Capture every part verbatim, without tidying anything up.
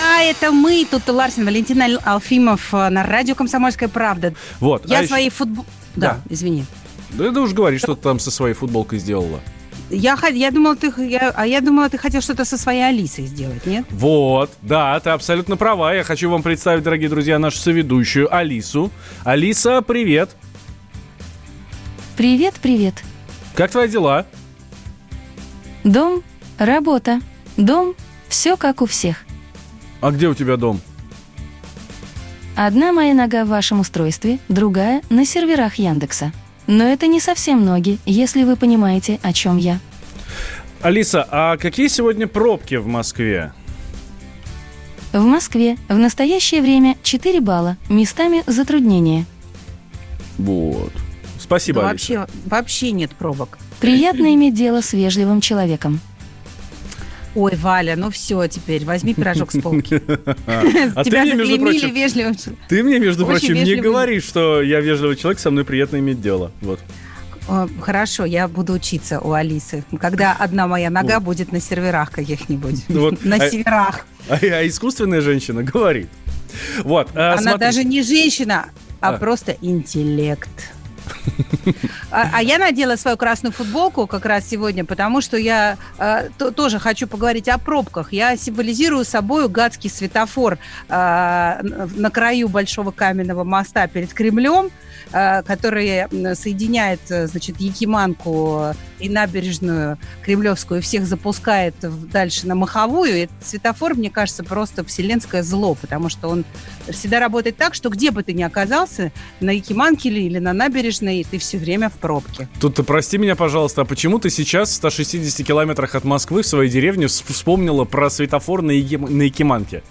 А это мы, Тутта Ларсон, Валентин Алфимов на радио «Комсомольская правда». Вот. Я а своей еще... футбол... Да, да, извини. Да ты уж говоришь, что ты там со своей футболкой сделала. Я, я, думала, ты, я, я думала, ты хотел что-то со своей Алисой сделать, нет? Вот, да, ты абсолютно права. Я хочу вам представить, дорогие друзья, нашу соведущую Алису. Алиса, привет. Привет, привет. Как твои дела? Дом, работа, дом, все как у всех. А где у тебя дом? Одна моя нога в вашем устройстве, другая на серверах Яндекса. Но это не совсем ноги, если вы понимаете, о чем я. Алиса, а какие сегодня пробки в Москве? В Москве в настоящее время четыре балла, местами затруднения. Вот. Спасибо, да, Алиса. Вообще, вообще нет пробок. Приятно иметь дело с вежливым человеком. Ой, Валя, ну все теперь, возьми пирожок с полки. А ты мне, между прочим, вежливым... ты мне, между прочим, вежливый... не говори, что я вежливый человек, со мной приятно иметь дело. Вот. Хорошо, я буду учиться у Алисы, когда одна моя нога вот. будет на серверах каких-нибудь. Вот. На а... серверах. А, а искусственная женщина говорит. Вот. А, Она смотри. даже не женщина, а, а. просто интеллект. А, а я надела свою красную футболку как раз сегодня, потому что я э, то, тоже хочу поговорить о пробках. Я символизирую собой гадский светофор э, на краю Большого каменного моста перед Кремлем, э, который соединяет, значит, Якиманку и набережную Кремлевскую, и всех запускает дальше на Моховую. И этот светофор, мне кажется, просто вселенское зло, потому что он всегда работает так, что где бы ты ни оказался, на Якиманке или на набережной, и ты все время в пробке. Тут-то прости меня, пожалуйста, а почему ты сейчас в ста шестидесяти километрах от Москвы в своей деревне вспомнила про светофор на Якиманке?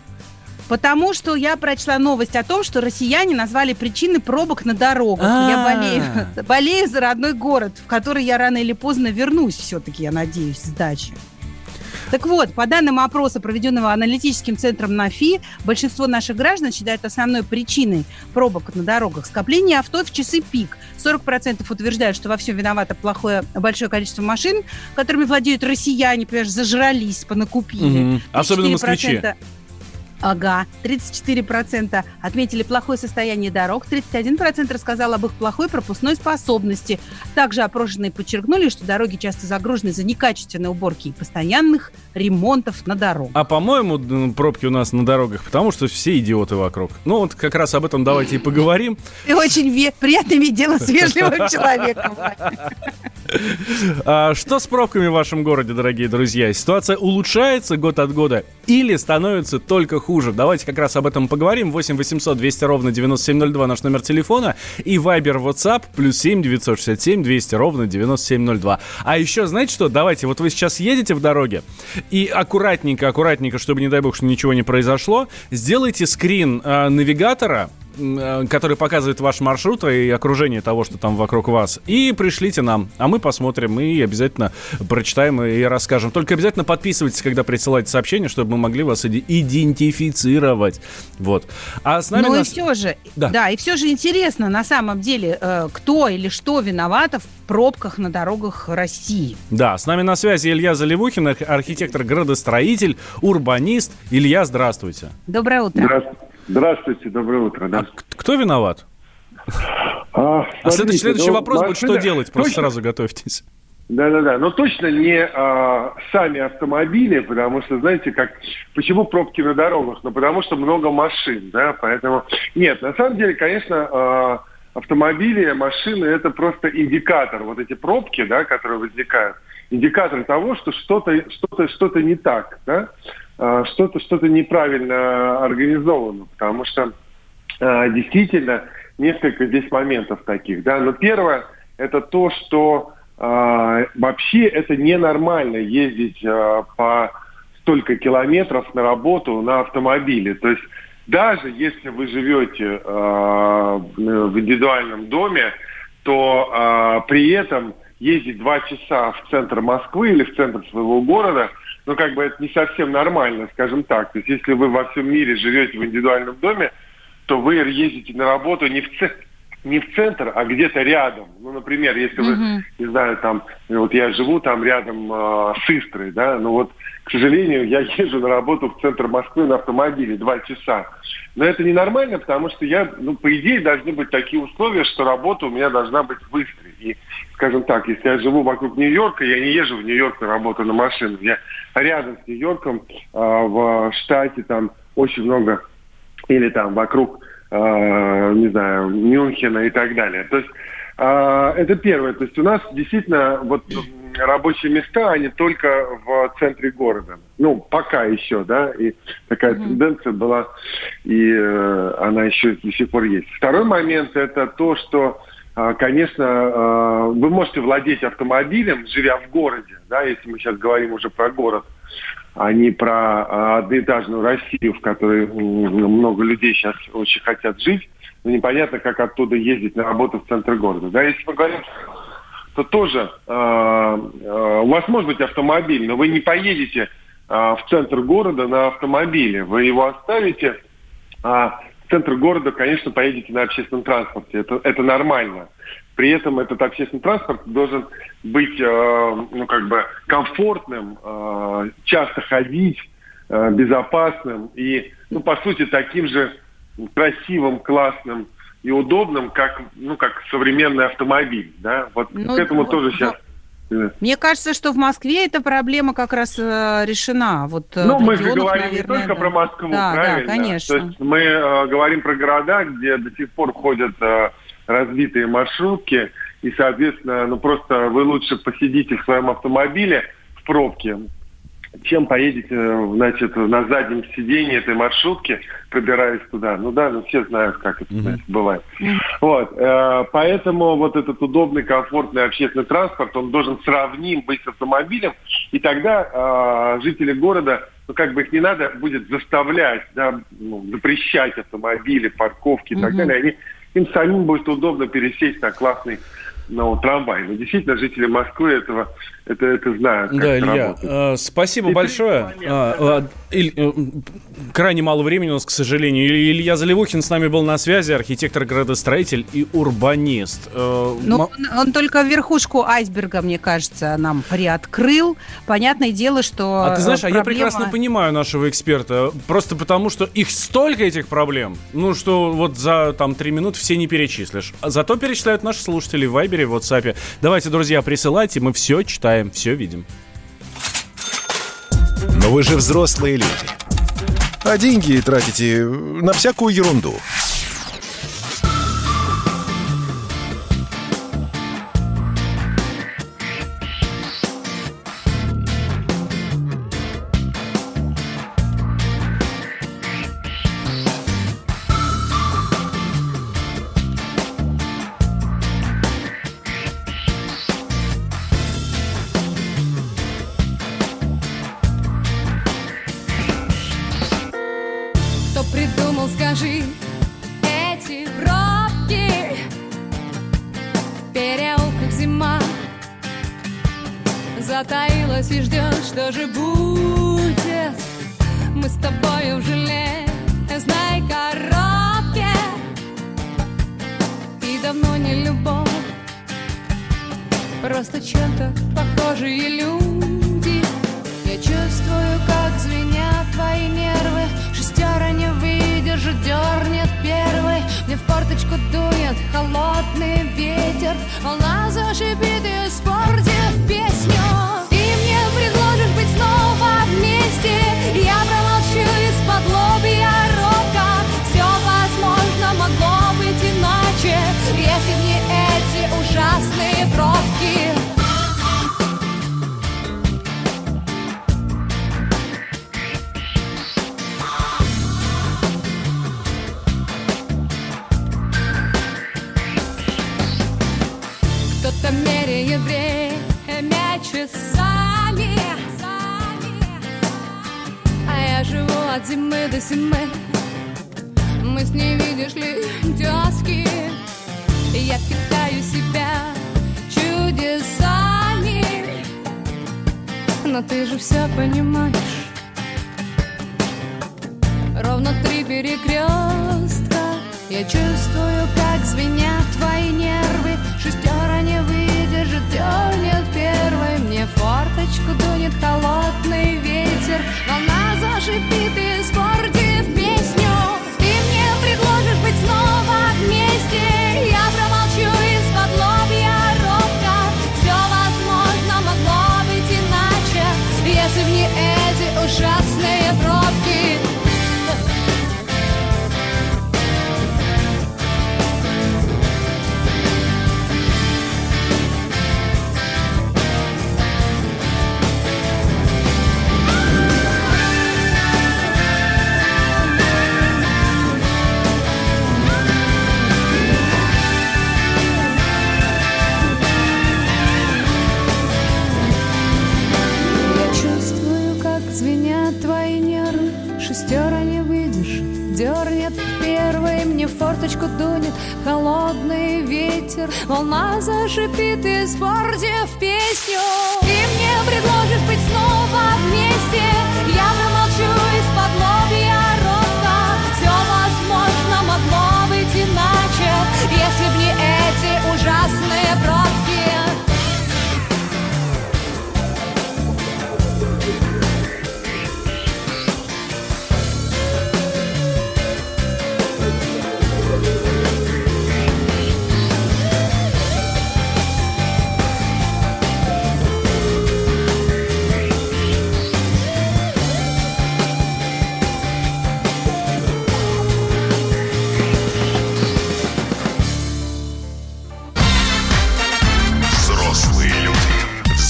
Потому что я прочла новость о том, что россияне назвали причины пробок на дорогах. Я болею, болею за родной город, в который я рано или поздно вернусь все-таки, я надеюсь, с дачи. Так вот, по данным опроса, проведенного аналитическим центром НАФИ, большинство наших граждан считают основной причиной пробок на дорогах скопление авто в часы пик. сорок процентов утверждают, что во всем виновато плохое большое количество машин, которыми владеют россияне, понимаешь, зажрались, понакупили. Mm-hmm. Особенно москвичи. Ага, тридцать четыре процента отметили плохое состояние дорог, тридцать один процент рассказал об их плохой пропускной способности. Также опрошенные подчеркнули, что дороги часто загружены из-за некачественной уборки и постоянных ремонтов на дорогах. А по-моему, пробки у нас на дорогах, потому что все идиоты вокруг. Ну вот как раз об этом давайте и поговорим. Ты очень ве- приятно иметь дело с вежливым человеком. Что с пробками в вашем городе, дорогие друзья? Ситуация улучшается год от года или становится только хуже? Давайте как раз об этом поговорим. восемь восемьсот двести ровно девяносто семь ноль два наш номер телефона. И Viber, WhatsApp плюс семь девятьсот шестьдесят семь двести ровно девяносто семь ноль два. А еще, знаете что? Давайте, вот вы сейчас едете в дороге и аккуратненько, аккуратненько, чтобы, не дай бог, что ничего не произошло, сделайте скрин э, навигатора, который показывает ваш маршрут и окружение того, что там вокруг вас, и пришлите нам, а мы посмотрим и обязательно прочитаем и расскажем. Только обязательно подписывайтесь, когда присылаете сообщение, чтобы мы могли вас идентифицировать. Вот. А с нами Но нас... и все же, да. да, и все же интересно, на самом деле, кто или что виновато в пробках на дорогах России. Да, с нами на связи Илья Заливухин, архитектор-градостроитель, урбанист. Илья, здравствуйте. Доброе утро. Здравствуйте. Здравствуйте, доброе утро. Да. А кто виноват? А, смотрите, а следующий, следующий ну, вопрос будет, что делать, просто точно, сразу готовьтесь. Да-да-да, но точно не а, сами автомобили, потому что, знаете, как почему пробки на дорогах? Ну, потому что много машин, да, поэтому... Нет, на самом деле, конечно, а, автомобили, машины – это просто индикатор, вот эти пробки, да, которые возникают, индикатор того, что что-то, что-то, что-то не так, да? Что-то, что-то неправильно организовано, потому что э, действительно несколько здесь моментов таких. Да? Но первое, это то, что э, вообще это ненормально ездить э, по столько километров на работу на автомобиле. То есть даже если вы живете э, в индивидуальном доме, то э, при этом ездить два часа в центр Москвы или в центр своего города, ну как бы это не совсем нормально, скажем так. То есть если вы во всем мире живете в индивидуальном доме, то вы ездите на работу не в центр, не в центр, а где-то рядом. Ну, например, если вы, mm-hmm. не знаю, там, вот я живу там рядом э, с Истрой, да, ну вот, к сожалению, я езжу на работу в центр Москвы на автомобиле два часа. Но это ненормально, потому что я, ну, по идее, должны быть такие условия, что работа у меня должна быть быстрой. И, скажем так, если я живу вокруг Нью-Йорка, я не езжу в Нью-Йорк на работу на машине. Я рядом с Нью-Йорком, э, в штате там очень много, или там вокруг Э, не знаю, Мюнхена и так далее. То есть э, это первое. То есть у нас действительно вот рабочие места, они только в центре города. Ну, пока еще, да, и такая mm-hmm. тенденция была, и э, она еще до сих пор есть. Второй момент – это то, что, э, конечно, э, вы можете владеть автомобилем, живя в городе, да, если мы сейчас говорим уже про город, а не про одноэтажную Россию, в которой много людей сейчас очень хотят жить, но непонятно, как оттуда ездить на работу в центр города. Да, если мы говорим, то тоже э, э, у вас может быть автомобиль, но вы не поедете э, в центр города на автомобиле. Вы его оставите, а в центр города, конечно, поедете на общественном транспорте. Это, это нормально. При этом этот общественный транспорт должен быть э, ну, как бы комфортным, э, часто ходить, э, безопасным и, ну, по сути, таким же красивым, классным и удобным, как, ну, как современный автомобиль. Да? Вот ну, к этому ну, тоже ну, сейчас... Мне кажется, что в Москве эта проблема как раз э, решена. Вот, ну, мы же говорим, наверное, не только да. про Москву, да, правильно? Да, конечно. То есть мы э, говорим про города, где до сих пор ходят... Э, разбитые маршрутки, и, соответственно, ну просто вы лучше посидите в своем автомобиле в пробке, чем поедете, значит, на заднем сиденье этой маршрутки, пробираясь туда. Ну да, ну все знают, как это значит, бывает. Вот, э, поэтому вот этот удобный, комфортный общественный транспорт, он должен сравним быть с автомобилем, и тогда э, жители города, ну как бы их не надо будет заставлять, да, ну, запрещать автомобили, парковки и так далее. Они Им самим будет удобно пересесть на классный ну, трамвай. Но действительно, жители Москвы этого это, это знают. Как да, это Илья, э, спасибо и большое. Момент, а, да. Иль, э, крайне мало времени у нас, к сожалению. Илья Заливухин с нами был на связи, архитектор-градостроитель и урбанист. Э, ну, м- он, он только верхушку айсберга, мне кажется, нам приоткрыл. Понятное дело, что... А ты знаешь, проблема... а я прекрасно понимаю нашего эксперта. Просто потому, что их столько, этих проблем, ну, что вот за там три минуты все не перечислишь. Зато перечисляют наши слушатели в Вайбере, в WhatsApp. Давайте, друзья, присылайте, мы все читаем. Все видим. Но вы же взрослые люди. А деньги тратите на всякую ерунду. Время часами, от зимы до зимы. Мы с ней, видишь ли, тезки. Я питаю себя чудесами, но ты же все понимаешь. Ровно три перекрестка. Я чувствую, как звенят твои нервы. Шестера не выдержит, дернет первой. Мне форточку дунет холодный ветер. Волна зашипит и испортит песню. Ты мне предложишь быть снова вместе. Я промолчу из-под лобья робко. Все возможно могло быть иначе, если б не эти ужасные пробки. Стера не выйдешь, дернет первой. Мне в форточку дунет холодный ветер. Волна зашипит, испортив песню. Ты мне предложишь быть снова вместе. Я промолчу из-под лобья робко. Все возможно могло быть иначе, если б не эти ужасные пробки.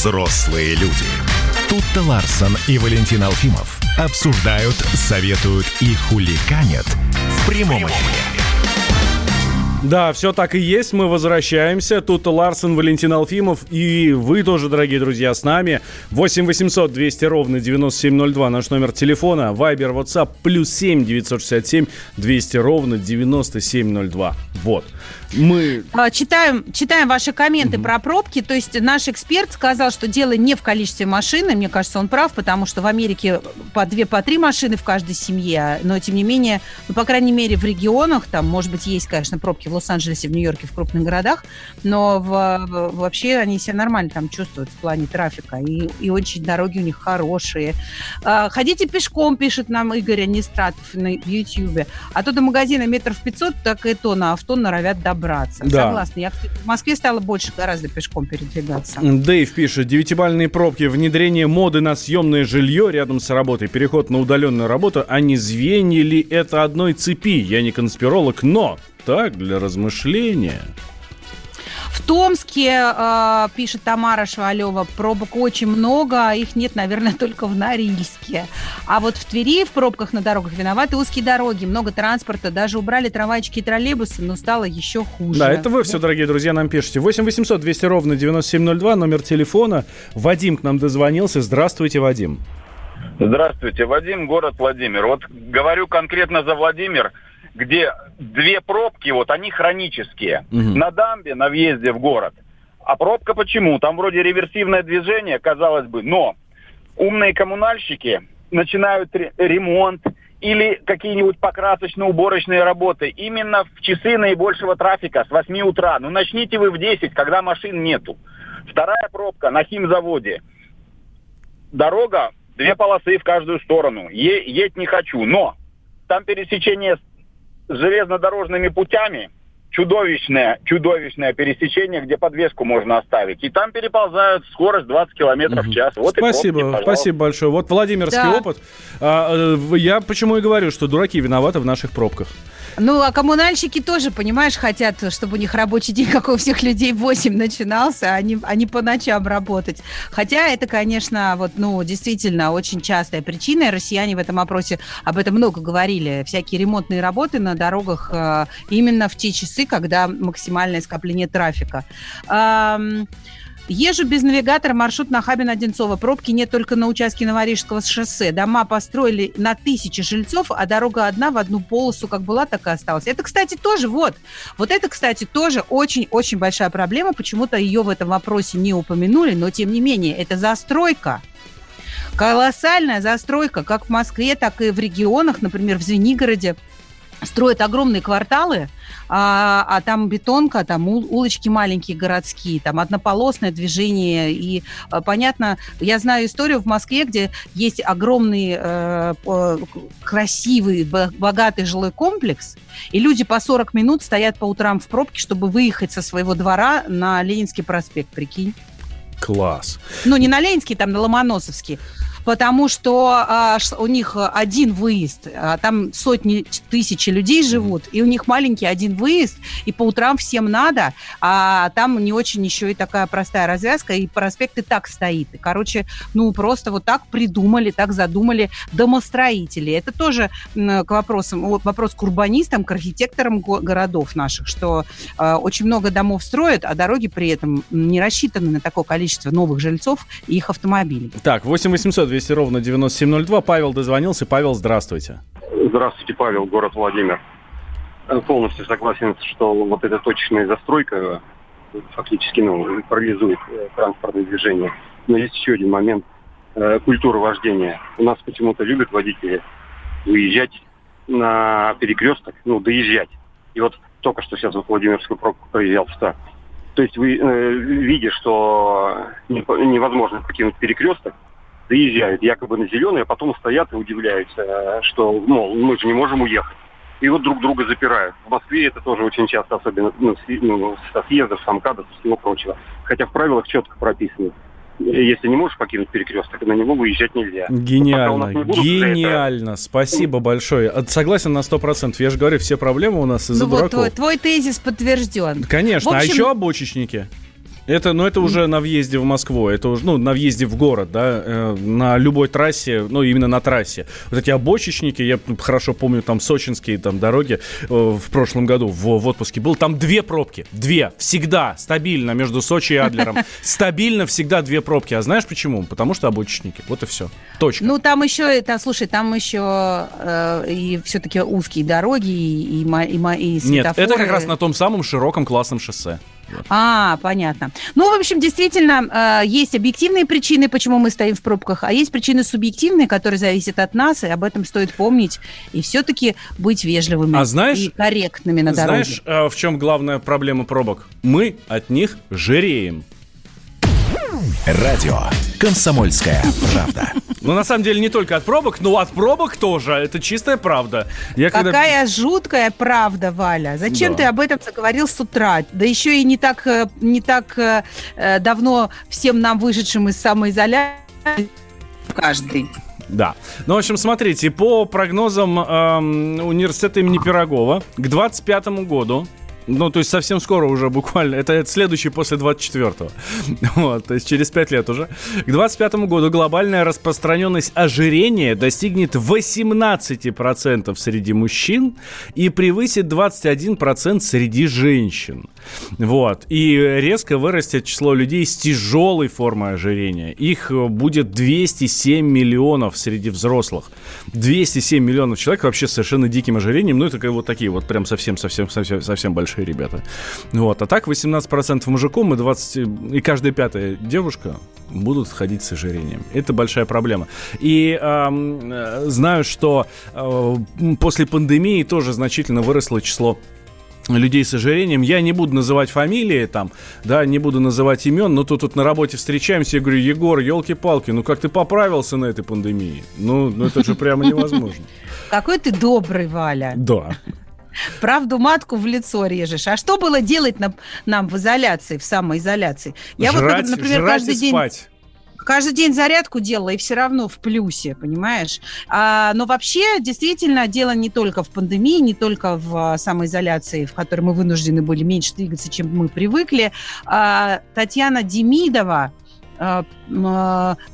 Взрослые люди. Тутта Ларсон и Валентин Алфимов обсуждают, советуют и хуликанят в прямом эфире. Да, все так и есть, мы возвращаемся. Тутта Ларсон, Валентин Алфимов и вы тоже, дорогие друзья, с нами. восемь восемьсот двести ровно девяносто семь ноль два наш номер телефона. Вайбер, WhatsApp плюс семь девятьсот шестьдесят семь двести ровно девяносто семь ноль два. Вот. Мы... Читаем, читаем ваши комменты mm-hmm. про пробки. То есть наш эксперт сказал, что дело не в количестве машин. И мне кажется, он прав, потому что в Америке по две, по три машины в каждой семье. Но, тем не менее, ну, по крайней мере, в регионах, там, может быть, есть, конечно, пробки в Лос-Анджелесе, в Нью-Йорке, в крупных городах. Но в, в, вообще они себя нормально там чувствуют в плане трафика. И, и очень дороги у них хорошие. Ходите пешком, пишет нам Игорь Анистратов на Ютьюбе. А то до магазина метров пятьсот, так и то на авто норовят добавить. Браться. Да. Согласна. Я в Москве стала больше гораздо пешком передвигаться. Дэйв пишет. Девятибалльные пробки, внедрение моды на съемное жилье рядом с работой, переход на удаленную работу, а не звенья ли это одной цепи? Я не конспиролог, но так, для размышления... В Томске, э, пишет Тамара Швалева, пробок очень много, их нет, наверное, только в Норильске. А вот в Твери в пробках на дорогах виноваты узкие дороги, много транспорта, даже убрали трамвайчики и троллейбусы, но стало еще хуже. Да, это вы все, дорогие друзья, нам пишете. восемь восемьсот двести ровно девяносто семь ноль два, номер телефона. Вадим к нам дозвонился. Здравствуйте, Вадим. Здравствуйте, Вадим, город Владимир. Вот говорю конкретно за Владимир, где две пробки, вот они хронические, угу. на дамбе, на въезде в город. А пробка почему? Там вроде реверсивное движение, казалось бы, но умные коммунальщики начинают ре- ремонт или какие-нибудь покрасочно-уборочные работы именно в часы наибольшего трафика с восьми утра. Ну, начните вы в десять, когда машин нету. Вторая пробка на химзаводе. Дорога, две полосы в каждую сторону. Е- едь не хочу, но там пересечение... с железнодорожными путями чудовищное, чудовищное пересечение, где подвеску можно оставить. И там переползают скорость двадцать километров в час. Вот спасибо, и пробки, спасибо большое. Вот владимирский да. опыт. А, я почему и говорю, что дураки виноваты в наших пробках. Ну, а коммунальщики тоже, понимаешь, хотят, чтобы у них рабочий день, как у всех людей, в восемь начинался, а не, а не по ночам работать. Хотя это, конечно, вот, ну, действительно очень частая причина, и россияне в этом опросе об этом много говорили. Всякие ремонтные работы на дорогах э, именно в те часы, когда максимальное скопление трафика. Эм... Езжу без навигатора, маршрут на Хабинадинцово. Пробки нет только на участке Новорижского шоссе. Дома построили на тысячи жильцов, а дорога одна в одну полосу, как была, так и осталась. Это, кстати, тоже вот. Вот это, кстати, тоже очень-очень большая проблема. Почему-то ее в этом вопросе не упомянули, но, тем не менее, это застройка. Колоссальная застройка, как в Москве, так и в регионах, например, в Звенигороде. Строят огромные кварталы, а, а там бетонка, там улочки маленькие городские, там однополосное движение. И, понятно, я знаю историю в Москве, где есть огромный, э, красивый, богатый жилой комплекс, и люди по сорок минут стоят по утрам в пробке, чтобы выехать со своего двора на Ленинский проспект, прикинь. Класс. Ну, не на Ленинский, там на Ломоносовский. Потому что а, у них один выезд, а там сотни тысяч людей живут, и у них маленький один выезд, и по утрам всем надо, а там не очень еще и такая простая развязка, и проспект и так стоит. И, короче, ну просто вот так придумали, так задумали домостроители. Это тоже к вопросам, вопрос к урбанистам, к архитекторам го- городов наших, что а, очень много домов строят, а дороги при этом не рассчитаны на такое количество новых жильцов и их автомобилей. Так, восемь восемьсот двести ровно девяносто семь ноль два. Павел дозвонился. Павел, здравствуйте. Здравствуйте, Павел, город Владимир. Полностью согласен, что вот эта точечная застройка фактически ну, парализует транспортное движение. Но есть еще один момент. Культура вождения. У нас почему-то любят водители выезжать на перекресток, ну, доезжать. И вот только что сейчас в Владимирскую пробку проезжал в ста. То есть вы э, видя, что невозможно покинуть перекресток, доезжают якобы на зеленый, а потом стоят и удивляются, что, мол, мы же не можем уехать. И вот друг друга запирают. В Москве это тоже очень часто, особенно ну, со съездов, с МКАДа, со всего прочего. Хотя в правилах четко прописано. Если не можешь покинуть перекресток, на него выезжать нельзя. Гениально, не будут, гениально. Это... Спасибо большое. Согласен на сто процентов. Я же говорю, все проблемы у нас из-за ну дураков. Вот, твой, твой тезис подтвержден. Конечно, в общем... а еще обочечники. Это, ну, это уже на въезде в Москву, это уже, ну, на въезде в город, да, э, на любой трассе, ну, именно на трассе. Вот эти обочечники, я хорошо помню, там, сочинские там дороги э, в прошлом году в, в отпуске был, там две пробки, две, всегда, стабильно, между Сочи и Адлером. Стабильно всегда две пробки, а знаешь почему? Потому что обочечники, вот и все, точка. Ну, там еще, там, слушай, там еще э, и все-таки узкие дороги, и, и, и, и светофоры. Нет, это как раз на том самом широком классном шоссе. Вот. А, понятно. Ну, в общем, действительно, есть объективные причины, почему мы стоим в пробках, а есть причины субъективные, которые зависят от нас, и об этом стоит помнить, и все-таки быть вежливыми а знаешь, и корректными на дороге. Знаешь, в чем главная проблема пробок? Мы от них жиреем. Радио «Комсомольская правда». Ну, на самом деле, не только от пробок, но от пробок тоже. Это чистая правда. Я Какая когда... жуткая правда, Валя. Зачем да. ты об этом заговорил с утра? Да еще и не так, не так давно всем нам, вышедшим из самоизоляции, каждый. Да. Ну, в общем, смотрите, по прогнозам эм, университета имени Пирогова, к двадцать пятому году, ну, то есть совсем скоро уже буквально. Это, это следующий после двадцать четвёртого. Вот, то есть через пять лет уже. К двадцать пятому году глобальная распространенность ожирения достигнет восемнадцать процентов среди мужчин и превысит двадцать один процент среди женщин. Вот. И резко вырастет число людей с тяжелой формой ожирения. Их будет двести семь миллионов среди взрослых. двести семь миллионов человек вообще с совершенно диким ожирением. Ну, это вот такие вот прям совсем-совсем-совсем большие ребята. Вот. А так восемнадцать процентов мужиков и двадцать и каждая пятая девушка будут ходить с ожирением. Это большая проблема. И э, знаю, что э, после пандемии тоже значительно выросло число людей с ожирением. Я не буду называть фамилии там, да, не буду называть имен, но тут, тут на работе встречаемся, я говорю: Егор, елки-палки, ну как ты поправился на этой пандемии? Ну, ну это же прямо невозможно. Какой ты добрый, Валя. Да. Правду матку в лицо режешь. А что было делать нам, нам в изоляции, в самоизоляции? Я жрать, вот, например, каждый день... Спать. Каждый день зарядку делала, и все равно в плюсе, понимаешь? А, но вообще, действительно, дело не только в пандемии, не только в самоизоляции, в которой мы вынуждены были меньше двигаться, чем мы привыкли. А, Татьяна Демидова,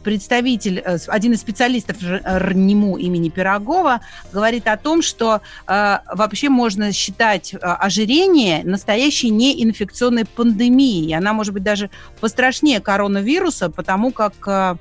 представитель, один из специалистов эр эн и эм у имени Пирогова говорит о том, что вообще можно считать ожирение настоящей неинфекционной пандемией. Она может быть даже пострашнее коронавируса, потому как...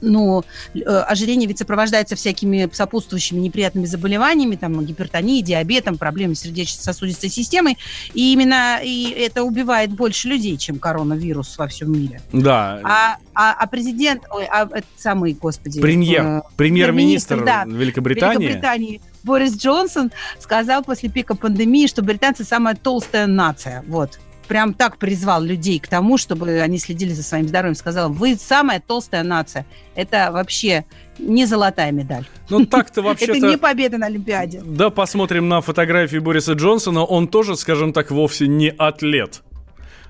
Ну, ожирение ведь сопровождается всякими сопутствующими неприятными заболеваниями, там, гипертонией, диабетом, проблемами с сердечно-сосудистой системой. И именно и это убивает больше людей, чем коронавирус во всем мире. Да. А, а, а президент, ой, а этот самый, господи... Премьер, премьер-министр да, Великобритании. Великобритании. Борис Джонсон сказал после пика пандемии, что британцы самая толстая нация, вот. Прям так призвал людей к тому, чтобы они следили за своим здоровьем. Сказал, вы самая толстая нация. Это вообще не золотая медаль. Ну, так-то вообще-то... Это не победа на Олимпиаде. Да, посмотрим на фотографии Бориса Джонсона. Он тоже, скажем так, вовсе не атлет.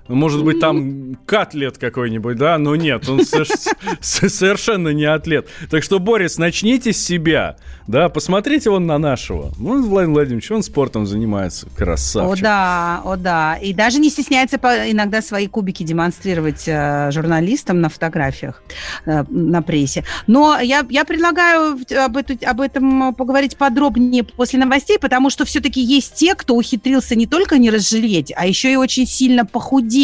Может быть, там котлет какой-нибудь, да? Но нет, он совершенно не атлет. Так что, Борис, начните с себя, да? Посмотрите вон на нашего. Ну, Владимир Владимирович, он спортом занимается, красавчик. О, да, о, да. И даже не стесняется иногда свои кубики демонстрировать журналистам на фотографиях, на прессе. Но я, я предлагаю об, эту, об этом поговорить подробнее после новостей, потому что все-таки есть те, кто ухитрился не только не разжиреть, а еще и очень сильно похудеть.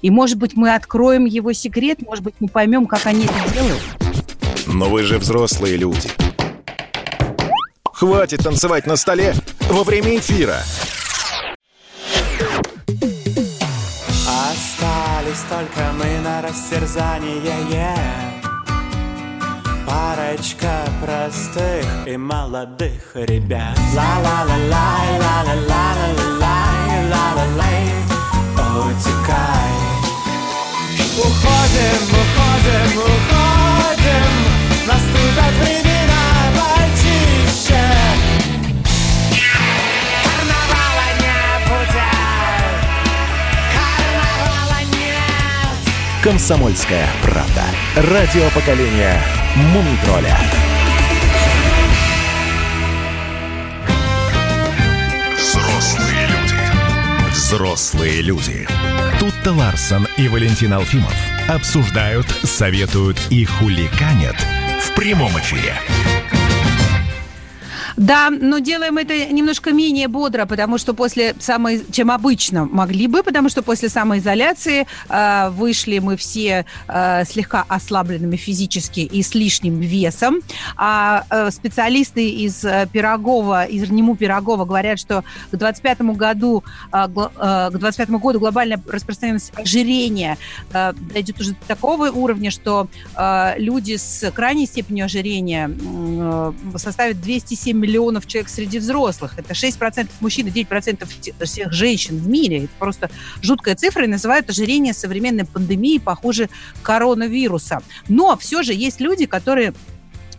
И, может быть, мы откроем его секрет, может быть, мы поймем, как они это делают. Но вы же взрослые люди. Хватит танцевать на столе во время эфира. Остались только мы на растерзании. Парочка простых и молодых ребят. Ла-ла-ла-лай, ла-ла-ла-лай, ла-ла-лай. Утекай. Уходим, уходим, уходим. Наступят времена почище. Карнавала не будет. Карнавала нет. Комсомольская правда. Радио поколения Мумитроля. Взрослые люди. Взрослые люди. Тутта Ларсон и Валентин Алфимов обсуждают, советуют и хуликанят в прямом эфире. Да, но делаем это немножко менее бодро, потому что после самой, чем обычно могли бы, потому что после самоизоляции э, вышли мы все э, слегка ослабленными физически и с лишним весом. А э, специалисты из Пирогова, из РНИМУ Пирогова говорят, что к двадцать пятому году, э, гл- э, к двадцать пятому году глобальная распространенность ожирения э, дойдет уже до такого уровня, что э, люди с крайней степенью ожирения э, составят двести семь миллионов человек среди взрослых. Это шесть процентов мужчин и девять процентов всех женщин в мире. Это просто жуткая цифра, и называют ожирение современной пандемии, похоже, коронавируса. Но все же есть люди, которые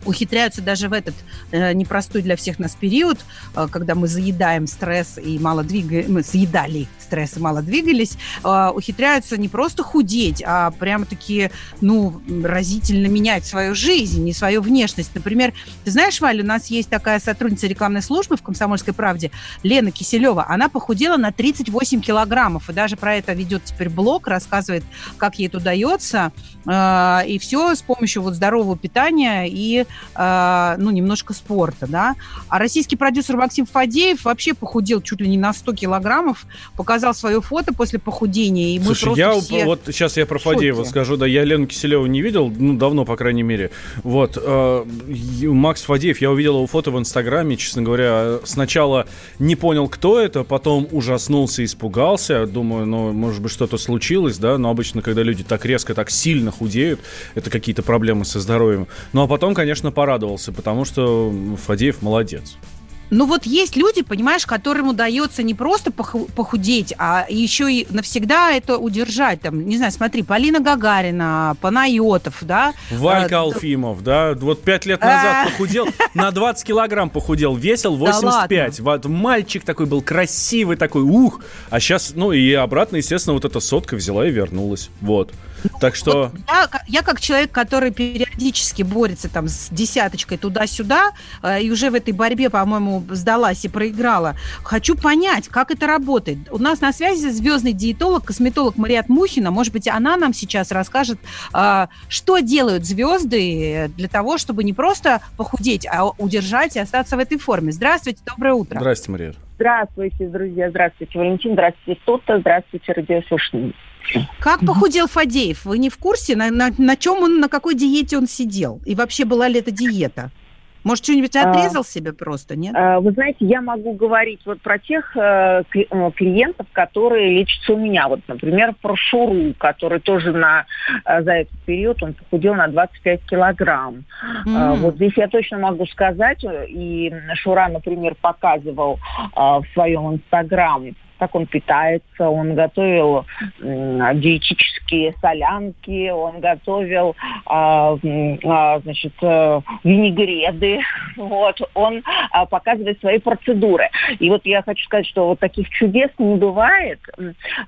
ухитряются даже в этот э, непростой для всех нас период, э, когда мы заедаем стресс и мало двигаем, мы съедали стресс и мало двигались, э, ухитряются не просто худеть, а прямо-таки, ну, разительно менять свою жизнь и свою внешность. Например, ты знаешь, Валя, у нас есть такая сотрудница рекламной службы в «Комсомольской правде» Лена Киселева. Она похудела на тридцать восемь килограммов, и даже про это ведет теперь блог, рассказывает, как ей это удается, э, и все с помощью вот здорового питания и ну, немножко спорта, да. А российский продюсер Максим Фадеев вообще похудел чуть ли не на сто килограммов, показал свое фото после похудения, и мы Слушай, просто я, все... вот сейчас я про Фадеева скажу, да, я Лену Киселеву не видел, ну, давно, по крайней мере. Вот. Макс Фадеев, я увидел его фото в Инстаграме, честно говоря, сначала не понял, кто это, потом ужаснулся, испугался, думаю, ну, может быть, что-то случилось, да, но обычно, когда люди так резко, так сильно худеют, это какие-то проблемы со здоровьем. Ну, а потом, конечно, порадовался, потому что Фадеев молодец. Ну вот есть люди, понимаешь, которым удается не просто похудеть, а еще и навсегда это удержать. Там, не знаю, смотри, Полина Гагарина, Панайотов, да? Валька а, Алфимов, да? Вот пять лет назад похудел, на двадцать килограмм похудел, весил восемьдесят пять. Вот мальчик такой был, красивый такой, ух! А сейчас, ну и обратно, естественно, вот эта сотка взяла и вернулась. Вот. Так что... Вот я, я как человек, который периодически борется там с десяточкой туда-сюда, и уже в этой борьбе, по-моему, РНИМу сдалась и проиграла. Хочу понять, как это работает. У нас на связи звездный диетолог, косметолог Мариат Мухина. Может быть, она нам сейчас расскажет, что делают звезды для того, чтобы не просто похудеть, а удержать и остаться в этой форме. Здравствуйте, доброе утро. Здравствуйте, Мариат. Здравствуйте, друзья. Здравствуйте, Валентин. Здравствуйте, Тутта. Здравствуйте, радиослушатели. Как похудел Фадеев? Вы не в курсе, на, на, на чем он, на какой диете он сидел? И вообще, была ли это диета? Может, что-нибудь отрезал а, себе просто, нет? Вы знаете, я могу говорить вот про тех клиентов, которые лечатся у меня. Вот, например, про Шуру, который тоже на, за этот период он похудел на двадцать пять килограмм. Mm. Вот здесь я точно могу сказать, и Шура, например, показывал в своем инстаграме, как он питается, он готовил э, диетические солянки, он готовил э, э, значит, э, винегреды, вот, он э, показывает свои процедуры. И вот я хочу сказать, что вот таких чудес не бывает,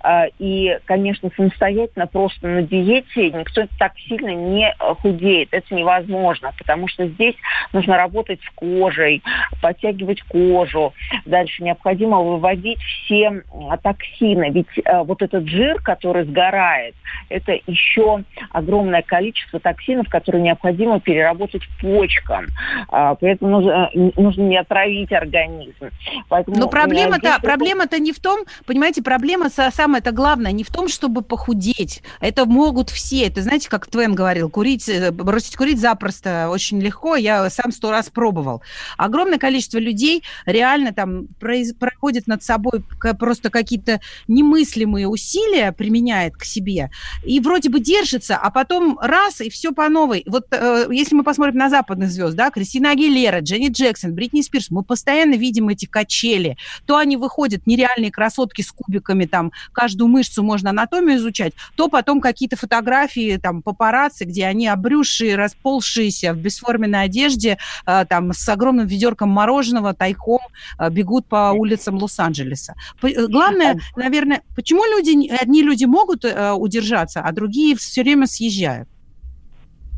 э, и, конечно, самостоятельно просто на диете никто так сильно не худеет, это невозможно, потому что здесь нужно работать с кожей, подтягивать кожу, дальше необходимо выводить все токсина. Ведь э, вот этот жир, который сгорает, это еще огромное количество токсинов, которые необходимо переработать почкам. Э, поэтому нужно, нужно не отравить организм. Поэтому Но проблема-то, проблема-то не в том, понимаете, проблема самая-то главная не в том, чтобы похудеть. Это могут все. Это, знаете, как Твен говорил, курить, бросить курить запросто очень легко. Я сам сто раз пробовал. Огромное количество людей реально там произ- проходит над собой просто какие-то немыслимые усилия применяет к себе, и вроде бы держится, а потом раз, и все по новой. Вот э, если мы посмотрим на западных звезд, да, Кристина Агилера, Дженни Джексон, Бритни Спирс, мы постоянно видим эти качели. То они выходят нереальные красотки с кубиками, там, каждую мышцу можно анатомию изучать, то потом какие-то фотографии, там, папарацци, где они обрюзшие, расползшиеся в бесформенной одежде, э, там, с огромным ведерком мороженого тайком э, бегут по улицам Лос-Анджелеса. Главное, наверное, почему люди, одни люди могут э, удержаться, а другие все время съезжают?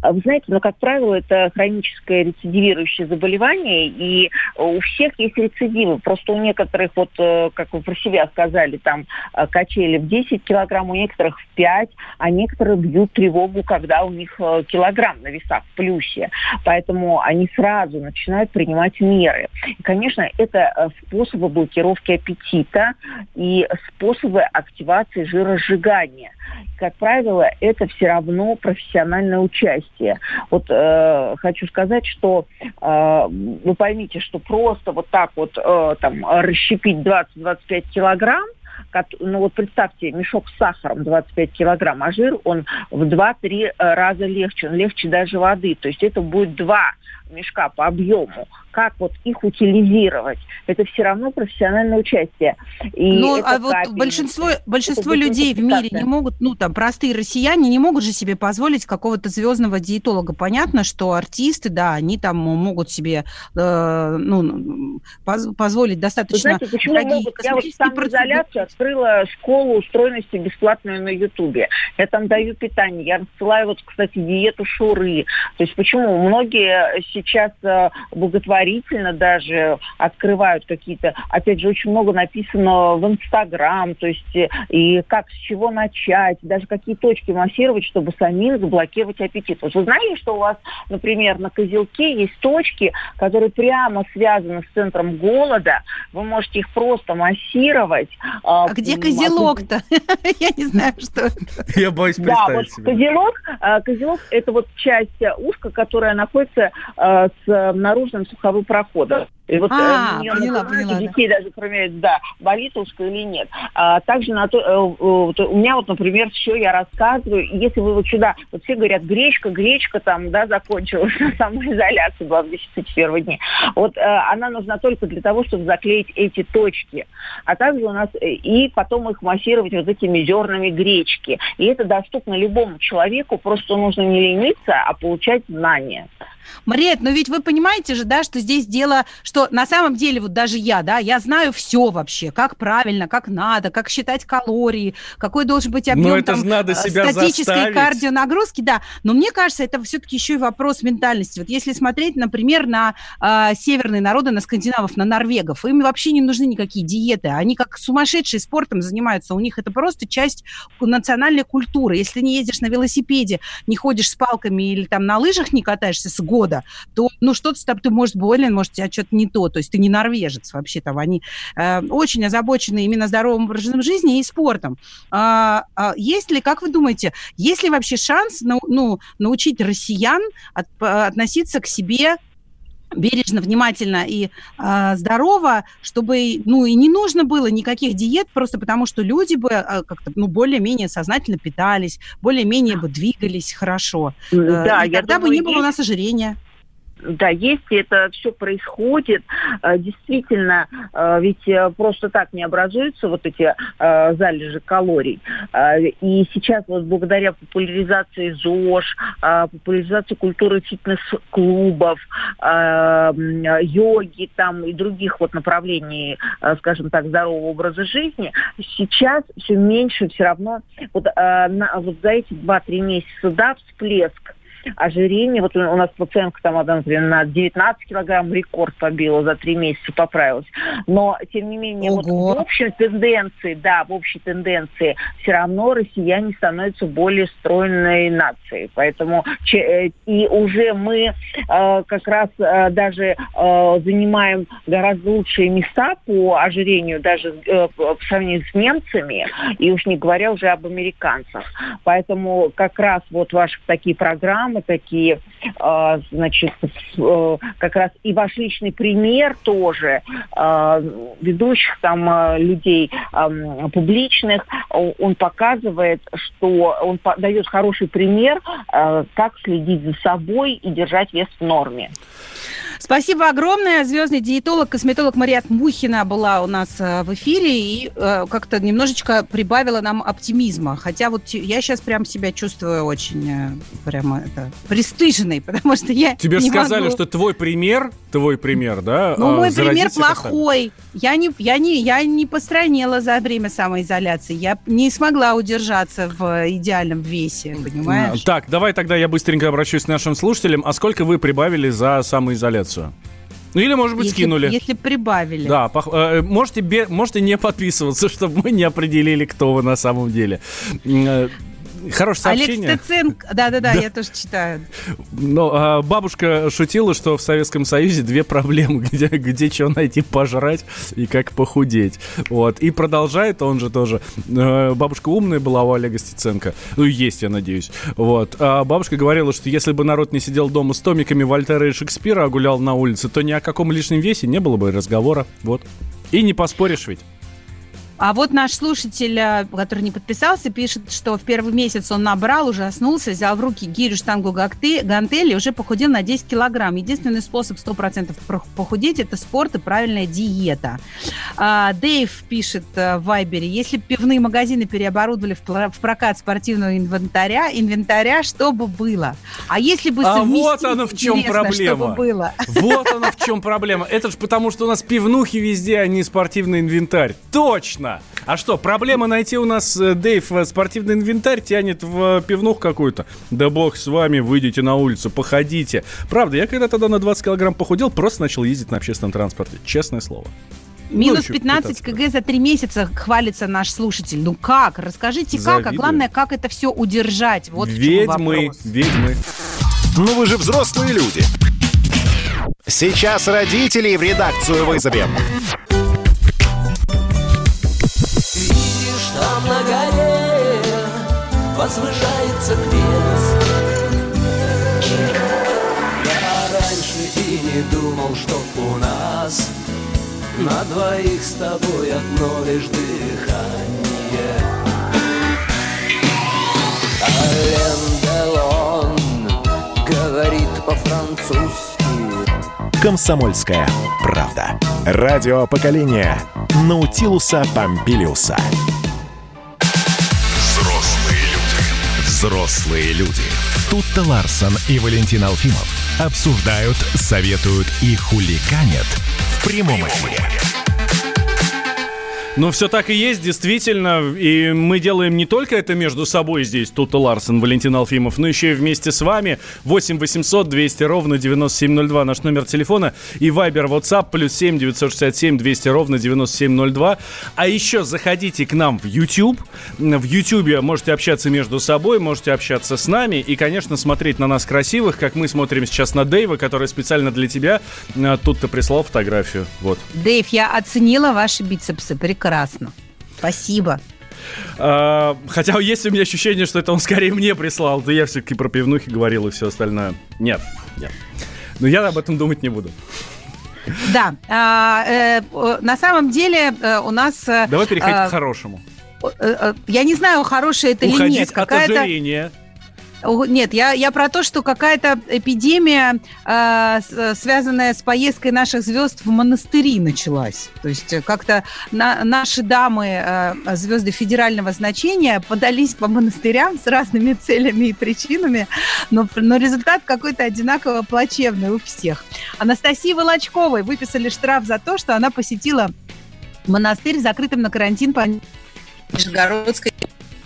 Вы знаете, ну, как правило, это хроническое рецидивирующее заболевание, и у всех есть рецидивы. Просто у некоторых, вот, как вы про себя сказали, там, качели в десять килограмм, у некоторых в пять, а некоторые бьют тревогу, когда у них килограмм на весах в плюсе. Поэтому они сразу начинают принимать меры. И, конечно, это способы блокировки аппетита и способы активации жиросжигания. Как правило, это все равно профессиональное участие. Вот э, хочу сказать, что э, вы поймите, что просто вот так вот э, там, расщепить двадцать-двадцать пять килограмм, как, ну вот представьте, мешок с сахаром двадцать пять килограмм, а жир он в два-три раза легче, он легче даже воды, то есть это будет два мешка по объему. Как вот их утилизировать? Это все равно профессиональное участие. И ну, а вот большинство, большинство людей в мире не могут, ну, там, простые россияне не могут же себе позволить какого-то звездного диетолога. Понятно, что артисты, да, они там могут себе э, ну, поз- позволить достаточно... Вы знаете, почему могут? Я вот в самоизоляции открыла школу устроенности бесплатную на Ютубе. Я там даю питание. Я рассылаю, вот, кстати, диету Шуры. То есть почему? Многие сейчас благотворительные даже открывают какие-то... Опять же, очень много написано в Инстаграм, то есть и как, с чего начать, даже какие точки массировать, чтобы самим заблокировать аппетит. Вот вы знали, что у вас, например, на козелке есть точки, которые прямо связаны с центром голода, вы можете их просто массировать. А э, где м- козелок-то? Я не знаю, что это. Я боюсь представить себе. Да, вот козелок – это вот часть ушка, которая находится с наружным сухожилием прохода. И вот а, э, поняла, поняла, детей да. даже проверяют, да, болит ушко или нет. А также на то, э, э, у меня вот, например, все я рассказываю. Если вы вот сюда, вот все говорят, гречка, гречка там, да, закончилась на самоизоляции, была в две тысячи первом дне. Вот э, она нужна только для того, чтобы заклеить эти точки. А также у нас э, и потом их массировать вот этими зернами гречки. И это доступно любому человеку, просто нужно не лениться, а получать знания. Мариет, но ведь вы понимаете же, да, что здесь дело, что что на самом деле вот даже я, да, я знаю все вообще, как правильно, как надо, как считать калории, какой должен быть объем там, статической кардионагрузки, да. Но мне кажется, это все-таки еще и вопрос ментальности. Вот если смотреть, например, на э, северные народы, на скандинавов, на норвегов, им вообще не нужны никакие диеты. Они как сумасшедшие спортом занимаются. У них это просто часть национальной культуры. Если не ездишь на велосипеде, не ходишь с палками или там на лыжах не катаешься с года, то ну что-то там ты, может, болен, может, у тебя что-то не то. То есть ты не норвежец вообще там. Они э, очень озабочены именно здоровым образом жизни и спортом. А, а есть ли, как вы думаете, есть ли вообще шанс на, ну, научить россиян от, относиться к себе бережно, внимательно и э, здорово, чтобы, ну, и не нужно было никаких диет, просто потому что люди бы э, как-то, ну, более-менее сознательно питались, более-менее бы двигались хорошо. Да, э, и тогда думаю, бы не было есть... у нас ожирения. Да, есть, это все происходит. Действительно, ведь просто так не образуются вот эти залежи калорий. И сейчас вот благодаря популяризации ЗОЖ, популяризации культуры фитнес-клубов, йоги там и других вот направлений, скажем так, здорового образа жизни, сейчас все меньше все равно. Вот, на, вот за эти два-три месяца, да, всплеск ожирение. Вот у нас пациентка там, например, на девятнадцать килограмм рекорд побила, за три месяца поправилась. Но, тем не менее, вот в общей тенденции, да, в общей тенденции все равно россияне становятся более стройной нацией. Поэтому и уже мы э, как раз э, даже э, занимаем гораздо лучшие места по ожирению, даже э, по сравнению с немцами, и уж не говоря уже об американцах. Поэтому как раз вот ваши такие программы такие, значит, как раз и ваш личный пример тоже ведущих там людей публичных, он показывает, что он дает хороший пример, как следить за собой и держать вес в норме. Спасибо огромное. Звездный диетолог, косметолог Мария Мухина была у нас в эфире и как-то немножечко прибавила нам оптимизма. Хотя вот я сейчас прям себя чувствую очень прямо это, пристыженной, потому что я Тебе не сказали, могу... что твой пример, твой пример, да? Ну, мой пример плохой. Я не, я, не, я не постранела за время самоизоляции. Я не смогла удержаться в идеальном весе, понимаешь? Так, давай тогда я быстренько обращусь к нашим слушателям. А сколько вы прибавили за самоизоляцию? Ну или, может быть, если, скинули. Если прибавили. Да, пох... можете, бе... можете не подписываться, чтобы мы не определили, кто вы на самом деле. Хорошее сообщение. Олег Стеценко. Да-да-да, я тоже читаю. Но, а, бабушка шутила, что в Советском Союзе две проблемы. Где, где чего найти пожрать и как похудеть. Вот. И продолжает он же тоже. А, бабушка умная была у Олега Стеценко. Ну, есть, я надеюсь. Вот. А бабушка говорила, что если бы народ не сидел дома с томиками Вольтера и Шекспира, а гулял на улице, то ни о каком лишнем весе не было бы разговора. Вот. И не поспоришь ведь. А вот наш слушатель, который не подписался, пишет, что в первый месяц он набрал, ужаснулся, взял в руки гирю, штангу, гантели и уже похудел на десять килограмм. Единственный способ сто процентов похудеть – это спорт и правильная диета. Дэйв пишет в Вайбере, если бы пивные магазины переоборудовали в прокат спортивного инвентаря, инвентаря что бы было? А если бы совместить, а вот оно в чем проблема. Что бы было? Вот оно в чем проблема. Это же потому, что у нас пивнухи везде, а не спортивный инвентарь. Точно! А что, проблема найти у нас, Дэйв, спортивный инвентарь тянет в пивнух какую-то? Да бог с вами, выйдите на улицу, походите. Правда, я когда тогда на двадцать килограмм похудел, просто начал ездить на общественном транспорте, честное слово. Минус пятнадцать килограмм за три месяца, хвалится наш слушатель. Ну как? Расскажите, как, а главное, как это все удержать. Вот ведьмы, в чем вопрос. Ведьмы. Ну вы же взрослые люди. Сейчас родителей в редакцию вызовем. На горе возвышается крест. Я раньше и не думал, что у нас на двоих с тобой одно лишь дыхание. Ален Делон говорит по-французски. Комсомольская правда. Радио поколения Наутилуса Помпилиуса. Взрослые люди. Тутта Ларсон и Валентин Алфимов обсуждают, советуют и хуликанят В прямом эфире. Ну, все так и есть, действительно. И мы делаем не только это между собой здесь, Тутта Ларсон, Валентин Алфимов, но еще и вместе с вами. восемь восемьсот двести ровно девяносто семь ноль два наш номер телефона. И Вайбер, WhatsApp плюс семь девятьсот шестьдесят семь двести ровно девяносто семь ноль два. А еще заходите к нам в YouTube. В YouTube можете общаться между собой, можете общаться с нами. И, конечно, смотреть на нас красивых, как мы смотрим сейчас на Дэйва, который специально для тебя тут-то прислал фотографию. Вот. Дэйв, я оценила ваши бицепсы. Прекрасно. Прекрасно. Спасибо. А, хотя есть у меня ощущение, что это он скорее мне прислал. Да я все-таки про пивнухи говорил и все остальное. Нет, нет. Но я об этом думать не буду. Да. А, э, на самом деле у нас... Давай переходить а, к хорошему. Я не знаю, хорошее это Уходить или нет. Уходить от ожирения. Нет, я, я про то, что какая-то эпидемия, э, связанная с поездкой наших звезд в монастыри, началась. То есть как-то на, наши дамы, э, звезды федерального значения, подались по монастырям с разными целями и причинами, но, но результат какой-то одинаково плачевный у всех. Анастасии Волочковой выписали штраф за то, что она посетила монастырь, закрытым на карантин по Нижегородской.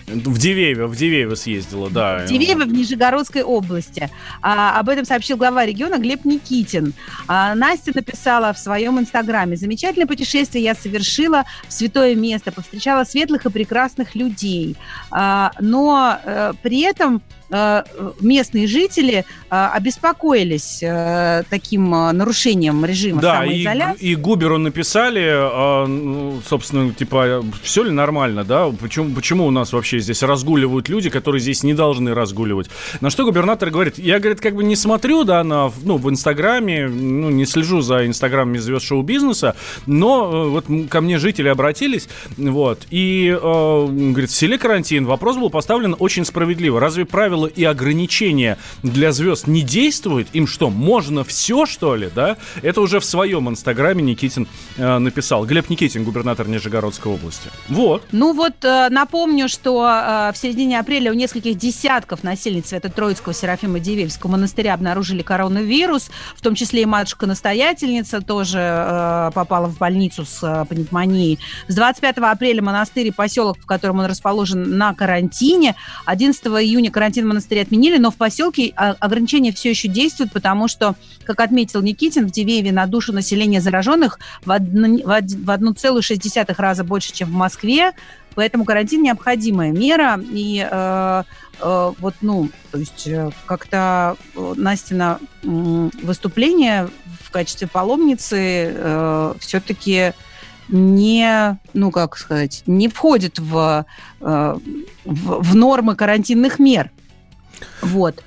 В Дивеево, в Дивеево съездила, да. В Дивеево в Нижегородской области. А, об этом сообщил глава региона Глеб Никитин. А, Настя написала в своем инстаграме: «Замечательное путешествие я совершила в святое место, повстречала светлых и прекрасных людей». А, но а, при этом а, местные жители а, обеспокоились а, таким а, нарушением режима да, самоизоляции. Да, и, и Губеру написали, а, ну, собственно, типа, все ли нормально, да? Почему, почему у нас вообще здесь разгуливают люди, которые здесь не должны разгуливать. На что губернатор говорит: я, говорит, как бы не смотрю, да, на, ну, в Инстаграме, ну, не слежу за инстаграмами звезд шоу-бизнеса, но вот ко мне жители обратились, вот, и, э, говорит, в селе карантин. Вопрос был поставлен очень справедливо. Разве правила и ограничения для звезд не действуют? Им что, можно все, что ли, да? Это уже в своем Инстаграме Никитин э, написал. Глеб Никитин, губернатор Нижегородской области. Вот. Ну, вот, э, напомню, что в середине апреля у нескольких десятков насельниц Свято-Троицкого Серафимо-Дивеевского монастыря обнаружили коронавирус, в том числе и матушка-настоятельница тоже э, попала в больницу с э, пневмонией. С двадцать пятого апреля монастырь и поселок, в котором он расположен, на карантине. одиннадцатого июня карантин в монастыре отменили, но в поселке ограничения все еще действуют, потому что, как отметил Никитин, в Дивееве на душу населения зараженных в, одно, в одна целая шесть десятых раза больше, чем в Москве. Поэтому карантин – необходимая мера, и э, э, вот, ну, то есть как-то Настина выступление в качестве паломницы э, все-таки не, ну, как сказать, не входит в, э, в, в нормы карантинных мер, вот.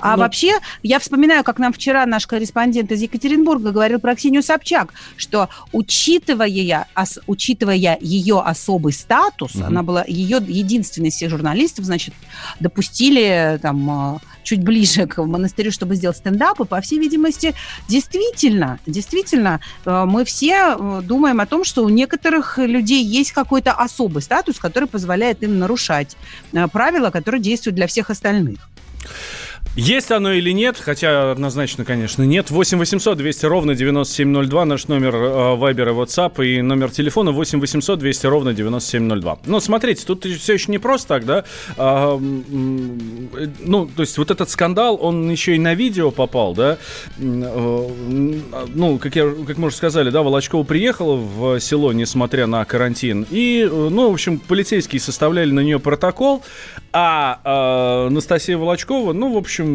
А ну, вообще, я вспоминаю, как нам вчера наш корреспондент из Екатеринбурга говорил про Ксению Собчак, что, учитывая, ос, учитывая ее особый статус, угу. она была ее единственной из всех журналистов, значит, допустили там чуть ближе к монастырю, чтобы сделать стендап, и, по всей видимости, действительно, действительно, мы все думаем о том, что у некоторых людей есть какой-то особый статус, который позволяет им нарушать правила, которые действуют для всех остальных. Есть оно или нет, хотя однозначно, конечно, нет. восемь восемьсот двести ровно девяносто семь ноль два, наш номер Viber и WhatsApp, и номер телефона восемь восемьсот двести ровно девяносто семь ноль два. Ну, смотрите, тут все еще не просто так, да? А, ну, то есть вот этот скандал, он еще и на видео попал, да? Ну, как, я, как мы уже сказали, да, Волочкова приехала в село, несмотря на карантин. И, ну, в общем, полицейские составляли на нее протокол, а, а Анастасия Волочкова, ну, в общем,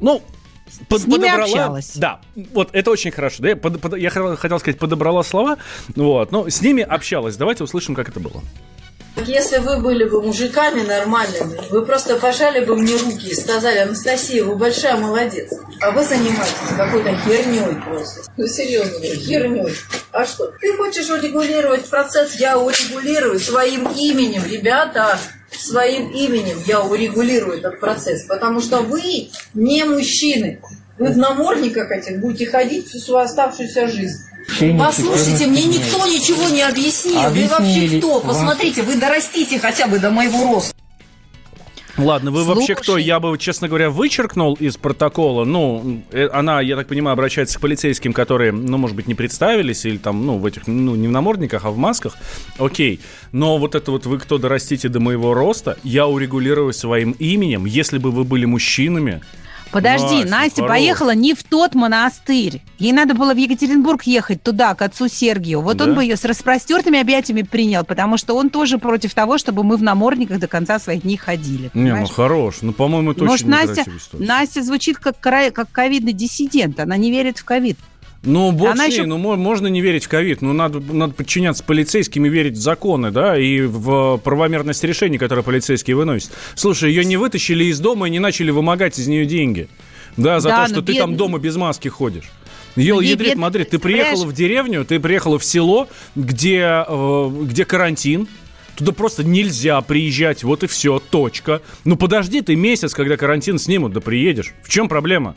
ну, под, подобрала... Общалась. Да, вот это очень хорошо. Да, я, под, под, я хотел сказать, подобрала слова, вот, но с ними общалась. Давайте услышим, как это было. Если вы были бы мужиками нормальными, вы просто пожали бы мне руки и сказали: Анастасия, вы большая молодец, а вы занимаетесь какой-то херней просто. Ну, серьезно, херней. А что? Ты хочешь урегулировать процесс, я урегулирую своим именем, ребята. Своим именем я урегулирую этот процесс, потому что вы не мужчины. Вы в намордниках этих будете ходить всю свою оставшуюся жизнь. Послушайте, мне никто ничего не объяснил. Объяснили. Вы вообще кто? Посмотрите, вы дорастите хотя бы до моего роста. Ладно, вы Слушай. вообще кто? Я бы, честно говоря, вычеркнул из протокола. Ну, она, я так понимаю, обращается к полицейским, которые, ну, может быть, не представились, или там, ну, в этих, ну, не в намордниках, а в масках. Окей. Но вот это вот вы кто дорастите до моего роста, я урегулирую своим именем, если бы вы были мужчинами. Подожди, Настя, Настя поехала не в тот монастырь. Ей надо было в Екатеринбург ехать туда, к отцу Сергию. Вот да? Он бы ее с распростертыми объятиями принял, потому что он тоже против того, чтобы мы в намордниках до конца своих дней ходили. Понимаешь? Не, ну хорош. Ну, по-моему, это Может, очень некрасивая история. Настя звучит как, как ковидный диссидент. Она не верит в ковид. Ну, бог Она с ней, еще... ну, можно не верить в ковид, но надо, надо подчиняться полицейским и верить в законы, да, и в правомерность решений, которые полицейские выносят. Слушай, ее не вытащили из дома и не начали вымогать из нее деньги, да, за да, то, что бед... ты там дома без маски ходишь. Ел-едрит, Мадрид, ты приехала в деревню, ты приехала в село, где, где карантин. Туда просто нельзя приезжать, вот и все, точка. Ну, подожди ты месяц, когда карантин снимут, да приедешь. В чем проблема?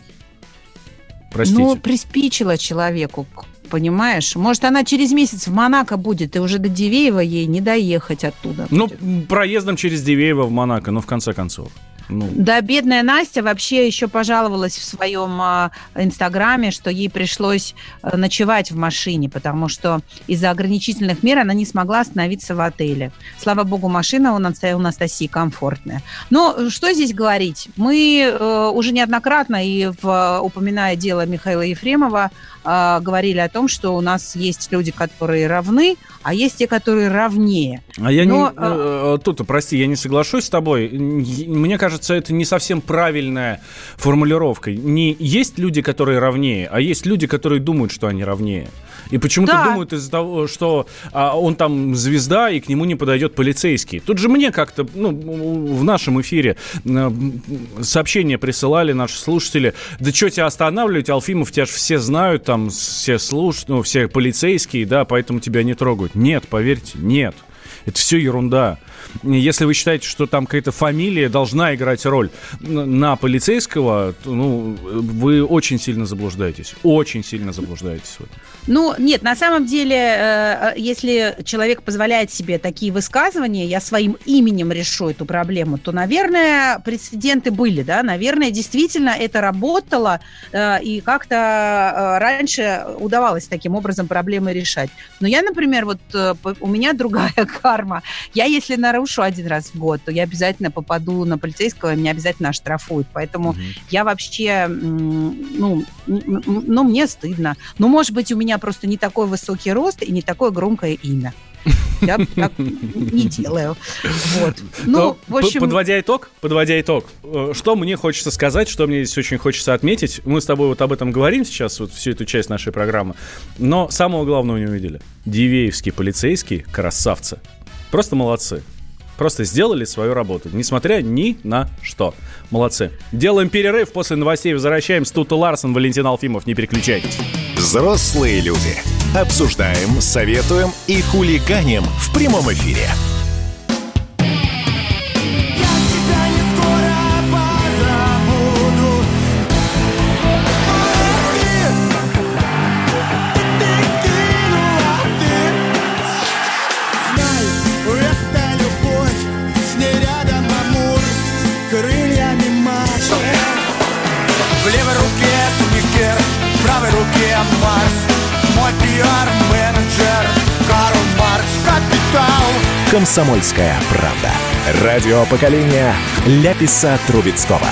Простите. Ну, приспичило человеку, понимаешь? Может, она через месяц в Монако будет, и уже до Дивеева ей не доехать оттуда. Ну, будет. Проездом через Дивеево в Монако, ну, в конце концов. Ну. Да, бедная Настя вообще еще пожаловалась в своем а, инстаграме, что ей пришлось а, ночевать в машине, потому что из-за ограничительных мер она не смогла остановиться в отеле. Слава богу, машина у Анастасии комфортная. Но что здесь говорить? Мы э, уже неоднократно, и в, упоминая дело Михаила Ефремова, э, говорили о том, что у нас есть люди, которые равны, а есть те, которые равнее. А я Но, не... Э, Тутта, прости, я не соглашусь с тобой. Мне кажется, это не совсем правильная формулировка. Не есть люди, которые равнее, а есть люди, которые думают, что они равнее. И почему-то да. думают из-за того, что а, он там звезда, и к нему не подойдет полицейский. Тут же мне как-то, ну, в нашем эфире э, сообщения присылали наши слушатели. Да что тебя останавливать, Алфимов, тебя же все знают, там, все слуш... ну, все полицейские, да, поэтому тебя не трогают. Нет, поверьте, нет. Это все ерунда. Если вы считаете, что там какая-то фамилия должна играть роль на полицейского, то, ну, вы очень сильно заблуждаетесь. Очень сильно заблуждаетесь. Ну, нет, на самом деле, если человек позволяет себе такие высказывания, я своим именем решу эту проблему, то, наверное, прецеденты были, да? Наверное, действительно это работало, и как-то раньше удавалось таким образом проблемы решать. Но я, например, вот у меня другая карма. Я, если нарушу один раз в год, то я обязательно попаду на полицейского, и меня обязательно оштрафуют. Поэтому угу. я вообще, ну, ну, мне стыдно. Но, может быть, у меня просто не такой высокий рост и не такое громкое имя. Я так не делаю. Вот. Ну, в общем... Подводя итог, подводя итог, что мне хочется сказать, что мне здесь очень хочется отметить. Мы с тобой вот об этом говорим сейчас, вот всю эту часть нашей программы. Но самого главного не увидели. Дивеевские полицейские красавцы. Просто молодцы. Просто сделали свою работу, несмотря ни на что. Молодцы. Делаем перерыв, после новостей возвращаемся. Тутта Ларсон, Валентин Алфимов. Не переключайтесь. Взрослые люди. Обсуждаем, советуем и хулиганим в прямом эфире. «Комсомольская правда». Радио поколения Ляписа Трубецкого.